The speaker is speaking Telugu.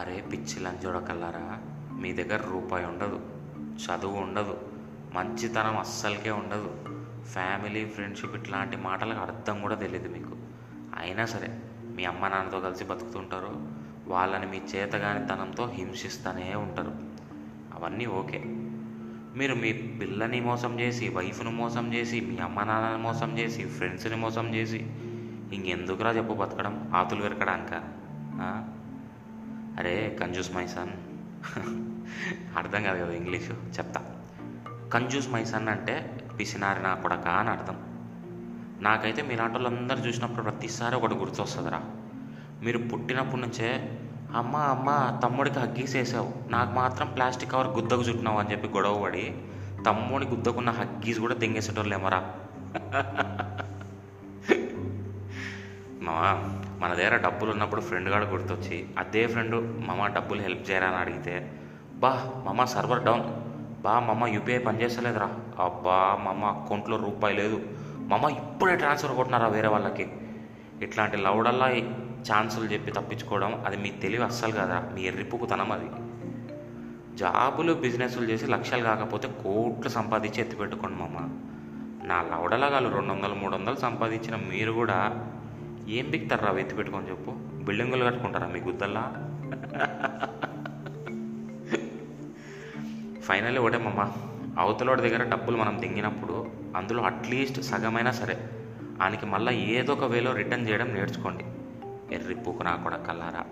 అరే పిచ్చి లంచోడ కల్లారా, మీ దగ్గర రూపాయి ఉండదు, చదువు ఉండదు, మంచితనం అస్సలకే ఉండదు, ఫ్యామిలీ ఫ్రెండ్షిప్ ఇట్లాంటి మాటలకు అర్థం కూడా తెలియదు మీకు. అయినా సరే మీ అమ్మ నాన్నతో కలిసి బతుకుతుంటారు, వాళ్ళని మీ చేతగాని తనంతో హింసిస్తూనే ఉంటారు. అవన్నీ ఓకే. మీరు మీ పిల్లని మోసం చేసి, వైఫ్ను మోసం చేసి, మీ అమ్మ నాన్నని మోసం చేసి, ఫ్రెండ్స్ని మోసం చేసి ఇంకెందుకురా చెప్పు బతకడం, ఆతులు వెరకడానిక? అరే కంజూస్ మై సన్, అర్థం కాదు కదా ఇంగ్లీషు, చెప్తా. కంజూస్ మై సన్ అంటే పిసినారి నా కొడక అని అర్థం. నాకైతే మీలాంటి వాళ్ళందరూ చూసినప్పుడు ప్రతిసారి ఒకటి గుర్తొస్తుందిరా, మీరు పుట్టినప్పటి నుంచే అమ్మ అమ్మ తమ్ముడికి హగ్గీసేసావు, నాకు మాత్రం ప్లాస్టిక్ కవర్ గుద్దకు చుట్టినావు అని చెప్పి గొడవ పడి తమ్ముడి గుద్దకున్న హగ్గీస్ కూడా తెంగేసేటోళ్ళేమరా. మామా మన దగ్గర డబ్బులు ఉన్నప్పుడు ఫ్రెండ్ కూడా గుర్తొచ్చి, అదే ఫ్రెండ్ మామ డబ్బులు హెల్ప్ చేయరా అని అడిగితే, బా మామ సర్వర్ డౌన్, బా మామ యూపీఐ పనిచేస్తలేదురా, అబ్బా మామ అకౌంట్లో రూపాయి లేదు, మామ ఇప్పుడే ట్రాన్స్ఫర్ కొట్టినారా వేరే వాళ్ళకి. ఇట్లాంటి లౌడల్లా ఛాన్సులు చెప్పి తప్పించుకోవడం అది మీ తెలివి అస్సలు కాదురా, మీ ఎర్రిపుకుతనం అది. జాబులు బిజినెస్లు చేసి లక్షలు కాకపోతే కోట్లు సంపాదించి ఎత్తిపెట్టుకోండి మామ. నా లౌడలగాలు 200-300 సంపాదించిన మీరు కూడా ఏం బిక్తారా అవి ఎత్తిపెట్టుకొని చెప్పు? బిల్డింగులు కట్టుకుంటారా మీ గుద్దల్లా? ఫైనల్లీ ఒకటే మామ, అవతలోడి దగ్గర డబ్బులు మనం దింగినప్పుడు అందులో అట్లీస్ట్ సగమైనా సరే ఆయనకి మళ్ళీ ఏదో ఒక వేలో రిటర్న్ చేయడం నేర్చుకోండి. ఎర్రిపోకు నా కొడకల్లారా.